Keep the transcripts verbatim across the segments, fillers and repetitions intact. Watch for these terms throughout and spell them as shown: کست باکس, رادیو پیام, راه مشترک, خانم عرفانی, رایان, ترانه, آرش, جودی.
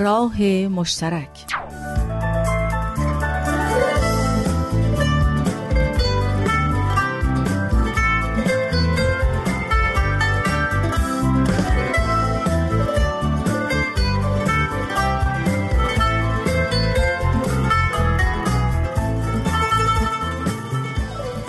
راه مشترک.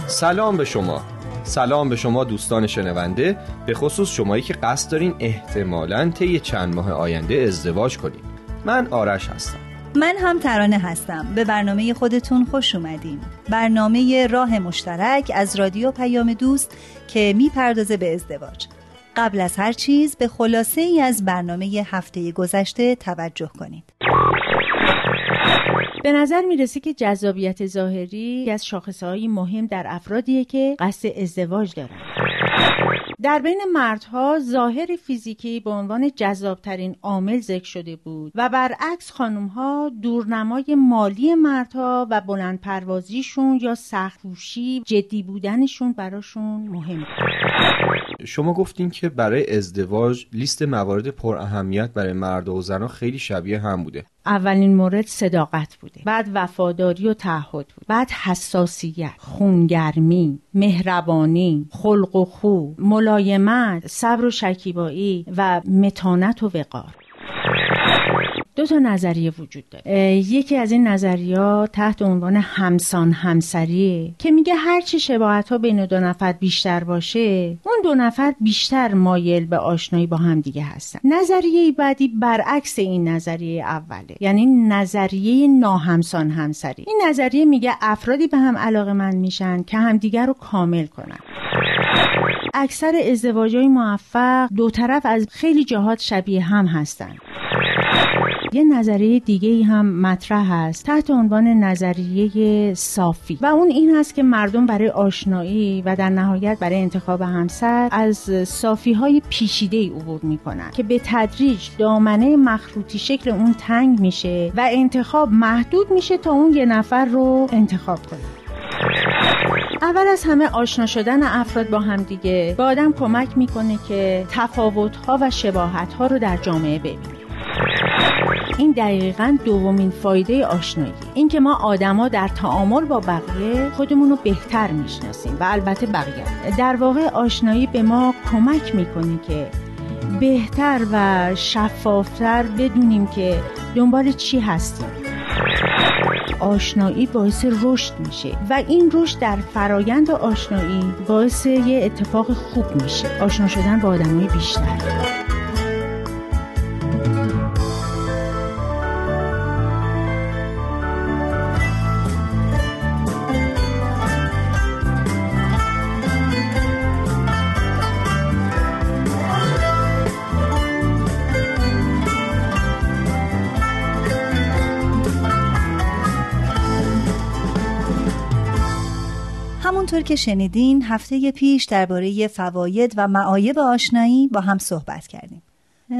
سلام به شما، سلام به شما دوستان شنونده، به خصوص شمایی که قصد دارین احتمالاً طی چند ماه آینده ازدواج کنین. من آرش هستم. من هم ترانه هستم. به برنامه خودتون خوش اومدین. برنامه راه مشترک از رادیو پیام دوست که میپردازه به ازدواج. قبل از هر چیز به خلاصه ای از برنامه هفته گذشته توجه کنید. به نظر میرسه که جذابیت ظاهری از شاخصه‌های مهم در افرادیه که قصد ازدواج دارن. در بین مردها ظاهر فیزیکی به عنوان جذابترین عامل ذکر شده بود و برعکس خانمها دورنمای مالی مردها و بلندپروازیشون یا سخت‌کوشی، جدی بودنشون براشون مهمه. شما گفتین که برای ازدواج لیست موارد پر اهمیت برای مرد و زنها خیلی شبیه هم بوده. اولین مورد صداقت بوده، بعد وفاداری و تعهد بود، بعد حساسیت، خونگرمی، مهربانی، خلق و خو، ملایمت، صبر و شکیبایی و متانت و وقار. دو تا نظریه وجود داره. یکی از این نظریات تحت عنوان همسان همسریه که میگه هرچی شباهت‌ها بین دو نفر بیشتر باشه، اون دو نفر بیشتر مایل به آشنایی با هم دیگه هستن. نظریه بعدی برعکس این نظریه اوله، یعنی نظریه ناهمسان همسری. این نظریه میگه افرادی به هم علاقه‌مند میشن که همدیگه رو کامل کنن. اکثر ازدواج‌های موفق دو طرف از خیلی جهات شبیه هم هستند. یه نظریه دیگه‌ای هم مطرح هست تحت عنوان نظریه صافی و اون این هست که مردم برای آشنایی و در نهایت برای انتخاب همسر از صافی‌های پیچیده‌ای عبور می‌کنند که به تدریج دامنه مخروطی شکل اون تنگ میشه و انتخاب محدود میشه تا اون یه نفر رو انتخاب کنه. اول از همه آشنا شدن افراد با هم دیگه به آدم کمک میکنه که تفاوت‌ها و شباهت‌ها رو در جامعه ببینه. این دقیقاً دومین فایده آشنایی، این که ما آدما در تعامل با بقیه خودمون رو بهتر میشناسیم و البته بقیه. در واقع آشنایی به ما کمک میکنه که بهتر و شفافتر بدونیم که دنبال چی هستیم. آشنایی باعث رشد میشه و این رشد در فرایند آشنایی باعث یه اتفاق خوب میشه، آشنا شدن با آدمای بیشتر. همونطور که شنیدین هفته پیش درباره فواید و معایب آشنایی با هم صحبت کردیم.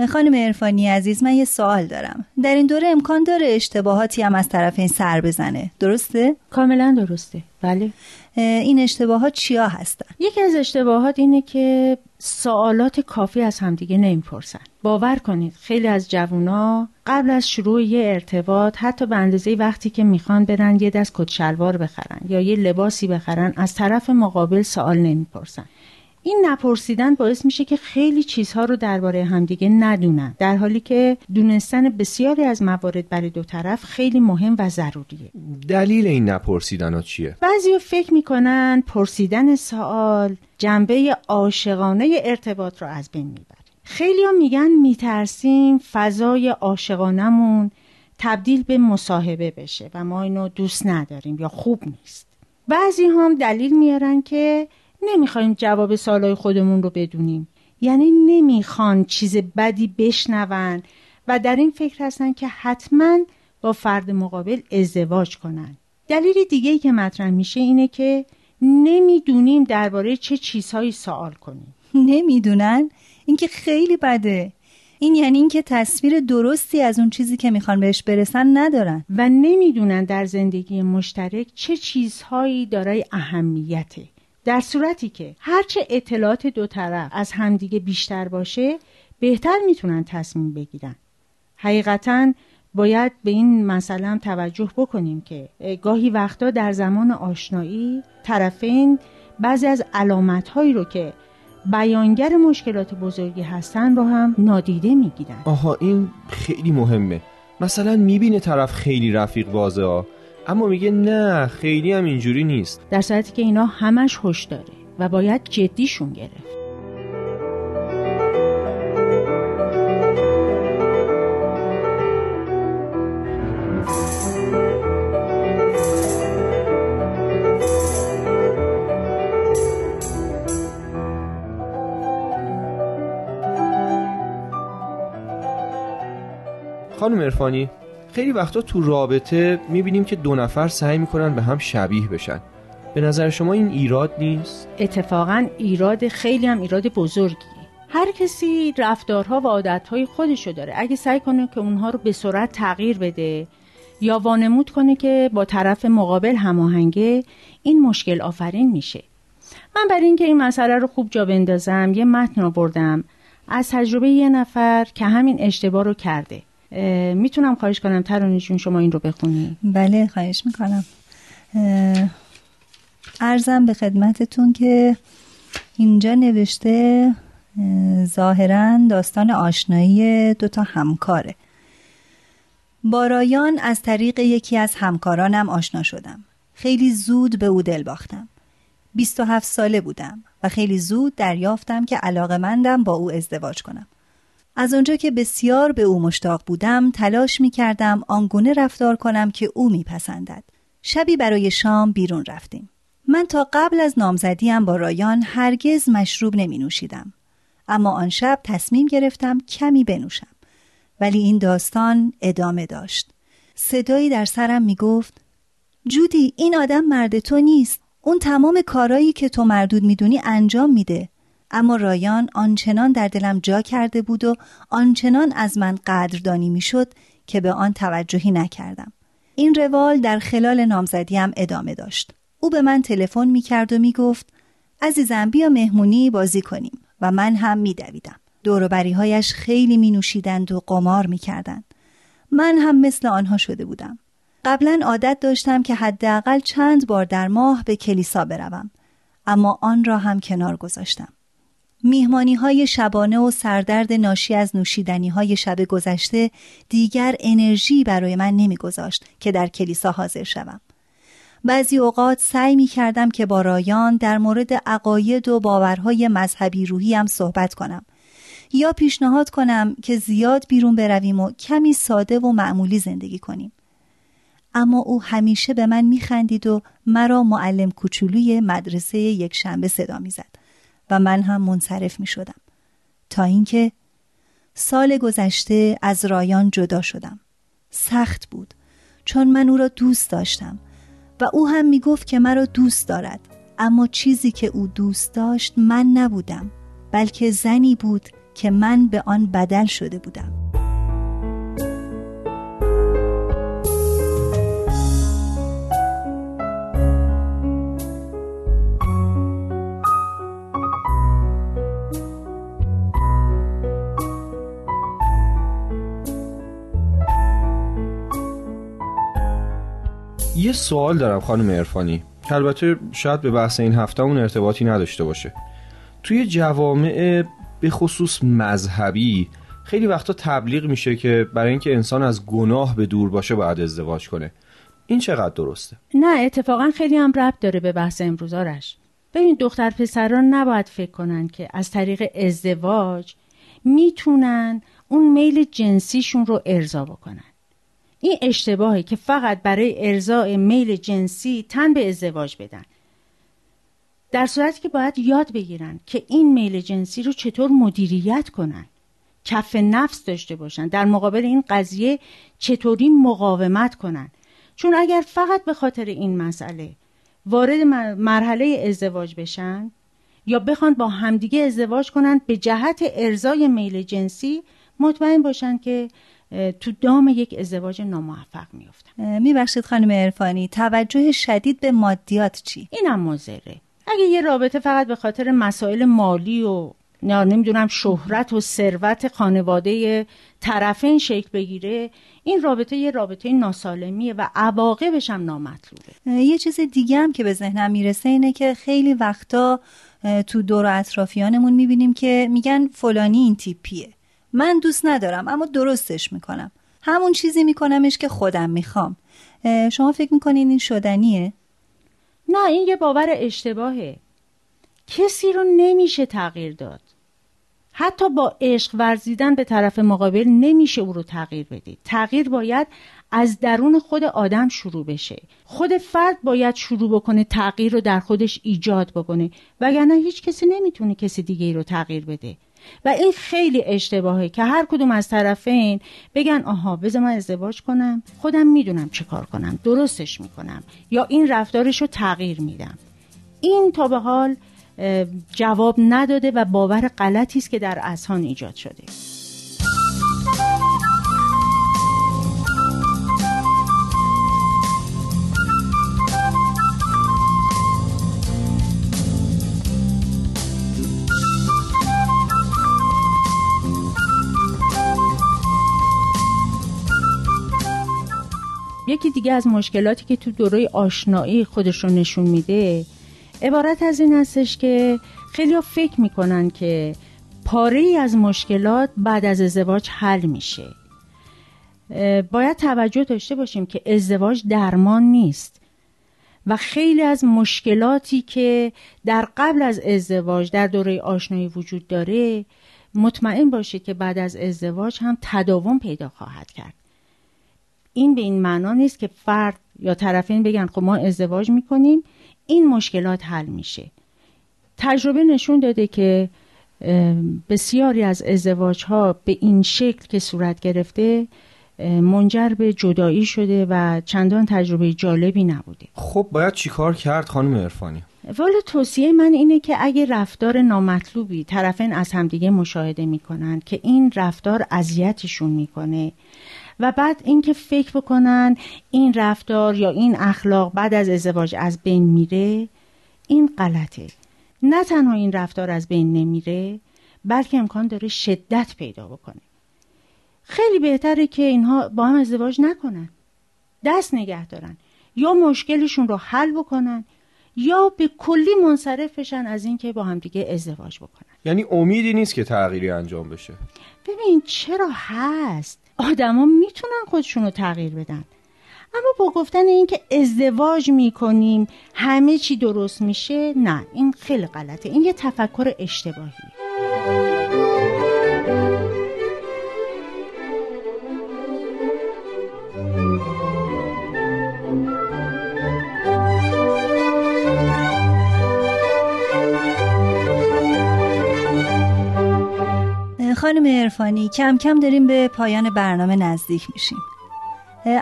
خانم عرفانی عزیز، من یه سوال دارم. در این دوره امکان داره اشتباهاتی هم از طرفین سر بزنه، درسته؟ کاملا درسته، بله. این اشتباهات چیا هستن؟ یکی از اشتباهات اینه که سوالات کافی از همدیگه نمیپرسن. باور کنید خیلی از جوونا قبل از شروع یه ارتباط، حتی به اندازه وقتی که میخوان برن یه دست کت شلوار بخرن یا یه لباسی بخرن، از طرف مقابل سوال نمیپرسن. این نپرسیدن باعث میشه که خیلی چیزها رو درباره همدیگه ندونن، در حالی که دونستن بسیاری از موارد برای دو طرف خیلی مهم و ضروریه. دلیل این نپرسیدن‌ها چیه؟ بعضیا فکر میکنن پرسیدن سوال جنبه عاشقانه ارتباط رو از بین میبره. خیلیا میگن میترسیم فضای عاشقانمون تبدیل به مصاحبه بشه و ما اینو دوست نداریم یا خوب نیست. بعضی هم دلیل میارن که نمیخوایم جواب سوالای خودمون رو بدونیم، یعنی نمیخوان چیز بدی بشنون و در این فکر هستن که حتما با فرد مقابل ازدواج کنن. دلیل دیگه‌ای که مطرح میشه اینه که نمیدونیم درباره چه چیزهایی سوال کنیم. نمیدونن؟ این که خیلی بده. این یعنی این که تصویر درستی از اون چیزی که میخوان بهش برسن ندارن و نمیدونن در زندگی مشترک چه چیزهایی دارای اهمیته. در صورتی که هرچه اطلاعات دو طرف از همدیگه بیشتر باشه، بهتر میتونن تصمیم بگیرن. حقیقتاً باید به این مسئله هم توجه بکنیم که گاهی وقتا در زمان آشنایی طرفین بعضی از علامت‌هایی رو که بیانگر مشکلات بزرگی هستن رو هم نادیده میگیرن. آها، این خیلی مهمه. مثلا میبینه طرف خیلی رفیق واضحه اما میگه نه خیلی هم اینجوری نیست، در صورتی که اینا همش هوش داره و باید جدیشون گرفت. خانم عرفانی، خیلی وقتا تو رابطه میبینیم که دو نفر سعی میکنن به هم شبیه بشن. به نظر شما این ایراد نیست؟ اتفاقاً ایراد، خیلی هم ایراد بزرگی. هر کسی رفتارها و عادتهای خودشو داره. اگه سعی کنه که اونها رو به سرعت تغییر بده یا وانمود کنه که با طرف مقابل هماهنگه، این مشکل آفرین میشه. من برای اینکه این مسئله رو خوب جا بندازم یه متن آوردم از تجربه یه نفر که همین اشتباه رو کرده. میتونم خواهش کنم ترانه جون شما این رو بخونی؟ بله، خواهش میکنم. عرضم به خدمتتون که اینجا نوشته ظاهراً داستان آشنایی دوتا همکاره. با رایان از طریق یکی از همکارانم آشنا شدم. خیلی زود به او دل باختم. بیست و هفت ساله بودم و خیلی زود دریافتم که علاقه‌مندم با او ازدواج کنم. از اونجا که بسیار به او مشتاق بودم، تلاش می کردم آنگونه رفتار کنم که او می پسندد. شبی برای شام بیرون رفتیم. من تا قبل از نامزدیم با رایان هرگز مشروب نمی نوشیدم. اما آن شب تصمیم گرفتم کمی بنوشم. ولی این داستان ادامه داشت. صدایی در سرم می گفت جودی، این آدم مرد تو نیست. اون تمام کارایی که تو مردود می دونی انجام می ده. اما رایان آنچنان در دلم جا کرده بود و آنچنان از من قدردانی میشد که به آن توجهی نکردم. این روال در خلال نامزدیم ادامه داشت. او به من تلفن میکرد و میگفت عزیزم بیا مهمونی بازی کنیم و من هم میدویدم. دور و بری‌هایش خیلی مینوشیدند و قمار میکردند. من هم مثل آنها شده بودم. قبلا عادت داشتم که حداقل چند بار در ماه به کلیسا بروم، اما آن را هم کنار گذاشتم. میهمانی‌های شبانه و سردرد ناشی از نوشیدنی‌های شب گذشته دیگر انرژی برای من نمی‌گذاشت که در کلیسا حاضر شوم. بعضی اوقات سعی می‌کردم که با رایان در مورد عقاید و باورهای مذهبی روحیم صحبت کنم یا پیشنهاد کنم که زیاد بیرون برویم و کمی ساده و معمولی زندگی کنیم. اما او همیشه به من می‌خندید و مرا معلم کوچولوی مدرسه یک شنبه صدا می‌زد و من هم منصرف می شدم. تا اینکه سال گذشته از رایان جدا شدم. سخت بود چون من او را دوست داشتم و او هم می گفت که مرا دوست دارد، اما چیزی که او دوست داشت من نبودم، بلکه زنی بود که من به آن بدل شده بودم. یه سوال دارم خانم عرفانی که البته شاید به بحث این هفته اون ارتباطی نداشته باشه. توی جوامع به خصوص مذهبی خیلی وقتا تبلیغ میشه که برای اینکه انسان از گناه به دور باشه باید ازدواج کنه. این چقدر درسته؟ نه، اتفاقا خیلی هم ربط داره به بحث امروز آرش. ببین، دختر پسران نباید فکر کنن که از طریق ازدواج میتونن اون میل جنسیشون رو ارضا بکنن. این اشتباهی که فقط برای ارضاء میل جنسی تن به ازدواج بدن، در صورتی که باید یاد بگیرن که این میل جنسی رو چطور مدیریت کنن، کف نفس داشته باشن، در مقابل این قضیه چطوری مقاومت کنن. چون اگر فقط به خاطر این مسئله وارد مرحله ازدواج بشن یا بخوان با همدیگه ازدواج کنن به جهت ارضای میل جنسی، مطمئن باشن که تو دام یک ازدواج ناموفق میافتم. میبخشید خانم عرفانی، توجه شدید به مادیات چی؟ اینم مضره. اگه یه رابطه فقط به خاطر مسائل مالی و یا نمیدونم شهرت و ثروت خانواده طرفین شکل بگیره، این رابطه یه رابطه ناسالمیه و عواقبش هم نامطلوبه. یه چیز دیگه هم که به ذهنم میرسه اینه که خیلی وقتا تو دور و اطرافیانمون میبینیم که میگن فلانی این تیپیه، من دوست ندارم اما درستش میکنم، همون چیزی میکنمش که خودم میخوام. شما فکر میکنین این شدنیه؟ نه، این یه باور اشتباهه. کسی رو نمیشه تغییر داد. حتی با عشق ورزیدن به طرف مقابل نمیشه او رو تغییر بدید. تغییر باید از درون خود آدم شروع بشه. خود فرد باید شروع بکنه تغییر رو در خودش ایجاد بکنه، وگرنه هیچ کسی نمیتونه کسی دیگه ای رو تغییر بده. و این خیلی اشتباهه که هر کدوم از طرفین بگن آها بذار من ازدواج کنم، خودم میدونم چه کار کنم، درستش میکنم، یا این رفتارش رو تغییر میدم. این تا به حال جواب نداده و باور غلطی است که در اذهان ایجاد شده. یکی دیگه از مشکلاتی که تو دوره آشنایی خودش رو نشون میده عبارت از این هستش که خیلی‌ها فکر میکنن که پاره‌ای از مشکلات بعد از ازدواج حل میشه. باید توجه داشته باشیم که ازدواج درمان نیست و خیلی از مشکلاتی که در قبل از ازدواج در دوره آشنایی وجود داره مطمئن باشید که بعد از ازدواج هم تداوم پیدا خواهد کرد. این به این معنا نیست که فرد یا طرفین بگن خب ما ازدواج میکنیم این مشکلات حل میشه. تجربه نشون داده که بسیاری از ازدواج‌ها به این شکل که صورت گرفته منجر به جدایی شده و چندان تجربه جالبی نبوده. خب باید چیکار کرد خانم عرفانی؟ والا توصیه من اینه که اگه رفتار نامطلوبی طرفین از همدیگه مشاهده میکنن که این رفتار اذیتشون میکنه و بعد اینکه فکر بکنن این رفتار یا این اخلاق بعد از ازدواج از بین میره، این غلطه. نه تنها این رفتار از بین نمیره بلکه امکان داره شدت پیدا بکنه. خیلی بهتره که اینها با هم ازدواج نکنن، دست نگه دارن، یا مشکلشون رو حل بکنن یا به کلی منصرف بشن از این که با هم دیگه ازدواج بکنن. یعنی امیدی نیست که تغییری انجام بشه؟ ببین چرا هست، آدم ها میتونن خودشون رو تغییر بدن، اما با گفتن این که ازدواج میکنیم همه چی درست میشه، نه این خیلی غلطه، این یه تفکر اشتباهی. خانم عرفانی کم کم داریم به پایان برنامه نزدیک میشیم.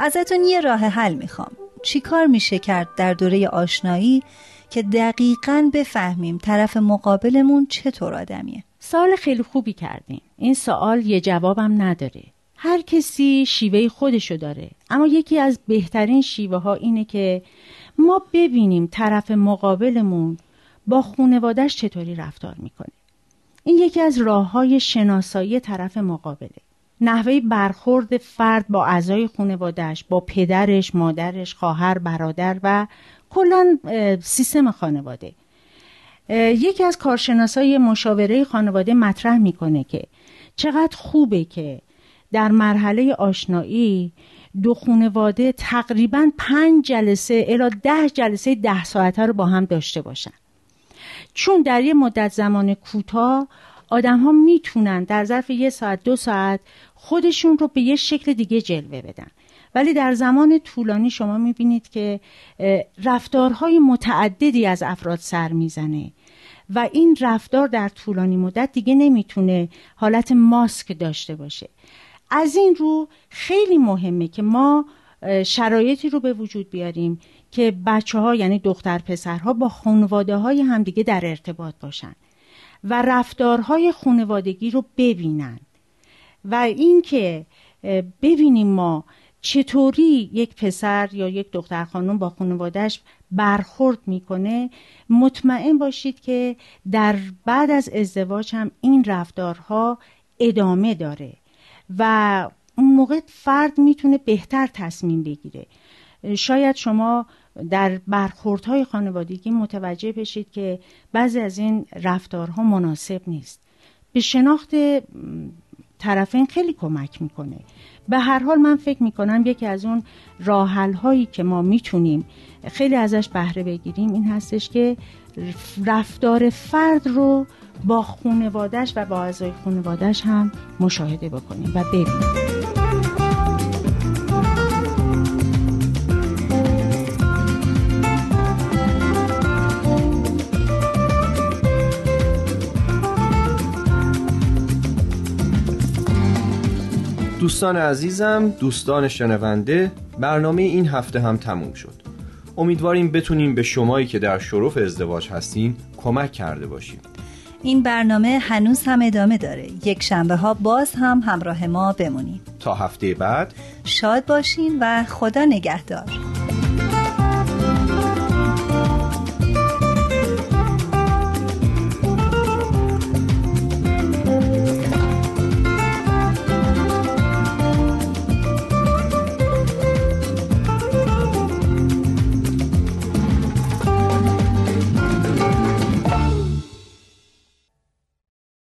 ازتون یه راه حل میخوام. چی کار میشه کرد در دوره آشنایی که دقیقاً بفهمیم طرف مقابلمون چطور آدمیه؟ سوال خیلی خوبی کردین. این سوال یه جوابم نداره. هر کسی شیوه خودشو داره. اما یکی از بهترین شیوه ها اینه که ما ببینیم طرف مقابلمون با خانواده‌اش چطوری رفتار میکنه. این یکی از راه‌های شناسایی طرف مقابله. نحوه برخورد فرد با اعضای خانواده‌اش، با پدرش، مادرش، خواهر، برادر و کلاً سیستم خانواده. یکی از کارشناسای مشاوره خانواده مطرح می‌کنه که چقدر خوبه که در مرحله آشنایی دو خانواده تقریباً پنج جلسه الی ده جلسه ده ساعته رو با هم داشته باشن. چون در یه مدت زمان کوتاه آدم ها میتونن در ظرف یه ساعت دو ساعت خودشون رو به یه شکل دیگه جلوه بدن، ولی در زمان طولانی شما میبینید که رفتارهای متعددی از افراد سر میزنه و این رفتار در طولانی مدت دیگه نمیتونه حالت ماسک داشته باشه. از این رو خیلی مهمه که ما شرایطی رو به وجود بیاریم که بچه ها یعنی دختر پسرها با خانواده های همدیگه در ارتباط باشن و رفتارهای خانوادگی رو ببینن و این که ببینیم ما چطوری یک پسر یا یک دختر خانم با خانوادهش برخورد میکنه، مطمئن باشید که در بعد از ازدواج هم این رفتارها ادامه داره و اون موقع فرد میتونه بهتر تصمیم بگیره. شاید شما در برخوردهای خانوادگی متوجه بشید که بعضی از این رفتارها مناسب نیست. به شناخت طرفین خیلی کمک میکنه. به هر حال من فکر میکنم یکی از اون راه حل هایی که ما میتونیم خیلی ازش بهره بگیریم این هستش که رفتار فرد رو با خانواده‌اش و با اعضای خانواده‌اش هم مشاهده بکنیم و ببینیم. دوستان عزیزم، دوستان شنونده، برنامه این هفته هم تموم شد. امیدواریم بتونیم به شمایی که در شرف ازدواج هستین کمک کرده باشیم. این برنامه هنوز هم ادامه داره. یک شنبه ها باز هم همراه ما بمونید. تا هفته بعد شاد باشین و خدا نگهدار.